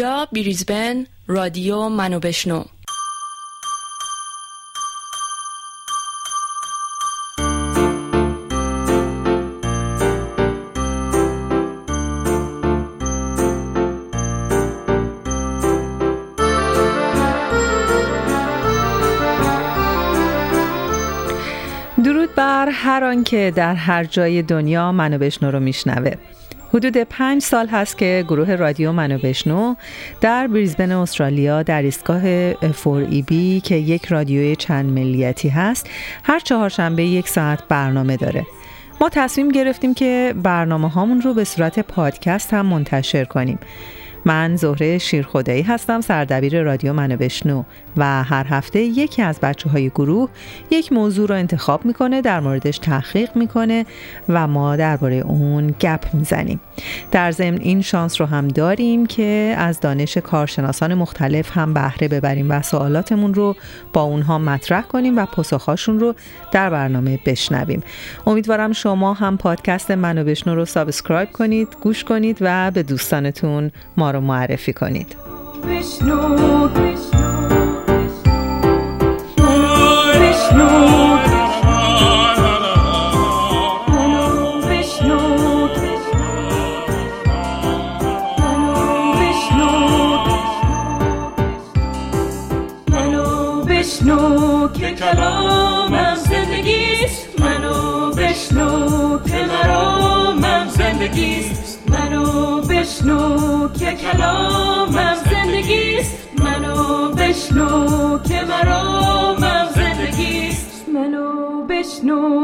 اینجا بریزبن، رادیو منو بشنو. درود بر هر آن که در هر جای دنیا منو بشنو رو میشنوه. حدود 5 سال هست که گروه رادیو منو بشنو در بریزبن استرالیا در ایستگاه 4EB که یک رادیوی چند ملیتی هست هر چهارشنبه 1 ساعت برنامه داره. ما تصمیم گرفتیم که برنامه هامون رو به صورت پادکست هم منتشر کنیم. من زهره شیرخدایی هستم، سردبیر رادیو منو بشنو، و هر هفته یکی از بچه‌های گروه یک موضوع رو انتخاب میکنه، در موردش تحقیق میکنه و ما درباره اون گپ میزنیم. در ضمن این شانس رو هم داریم که از دانش کارشناسان مختلف هم بهره ببریم و سوالاتمون رو با اونها مطرح کنیم و پاسخاشون رو در برنامه بشنویم. امیدوارم شما هم پادکست منو بشنو رو سابسکرایب کنید، گوش کنید و به دوستانتون ما رو معرفی کنید. منو بشنو که کلامم زندگیست، منو بشنو که مرامم زندگیست، منو بشنو که کلامم زندگیست، منو بشنو که مرامم زندگیست، منو بشنو.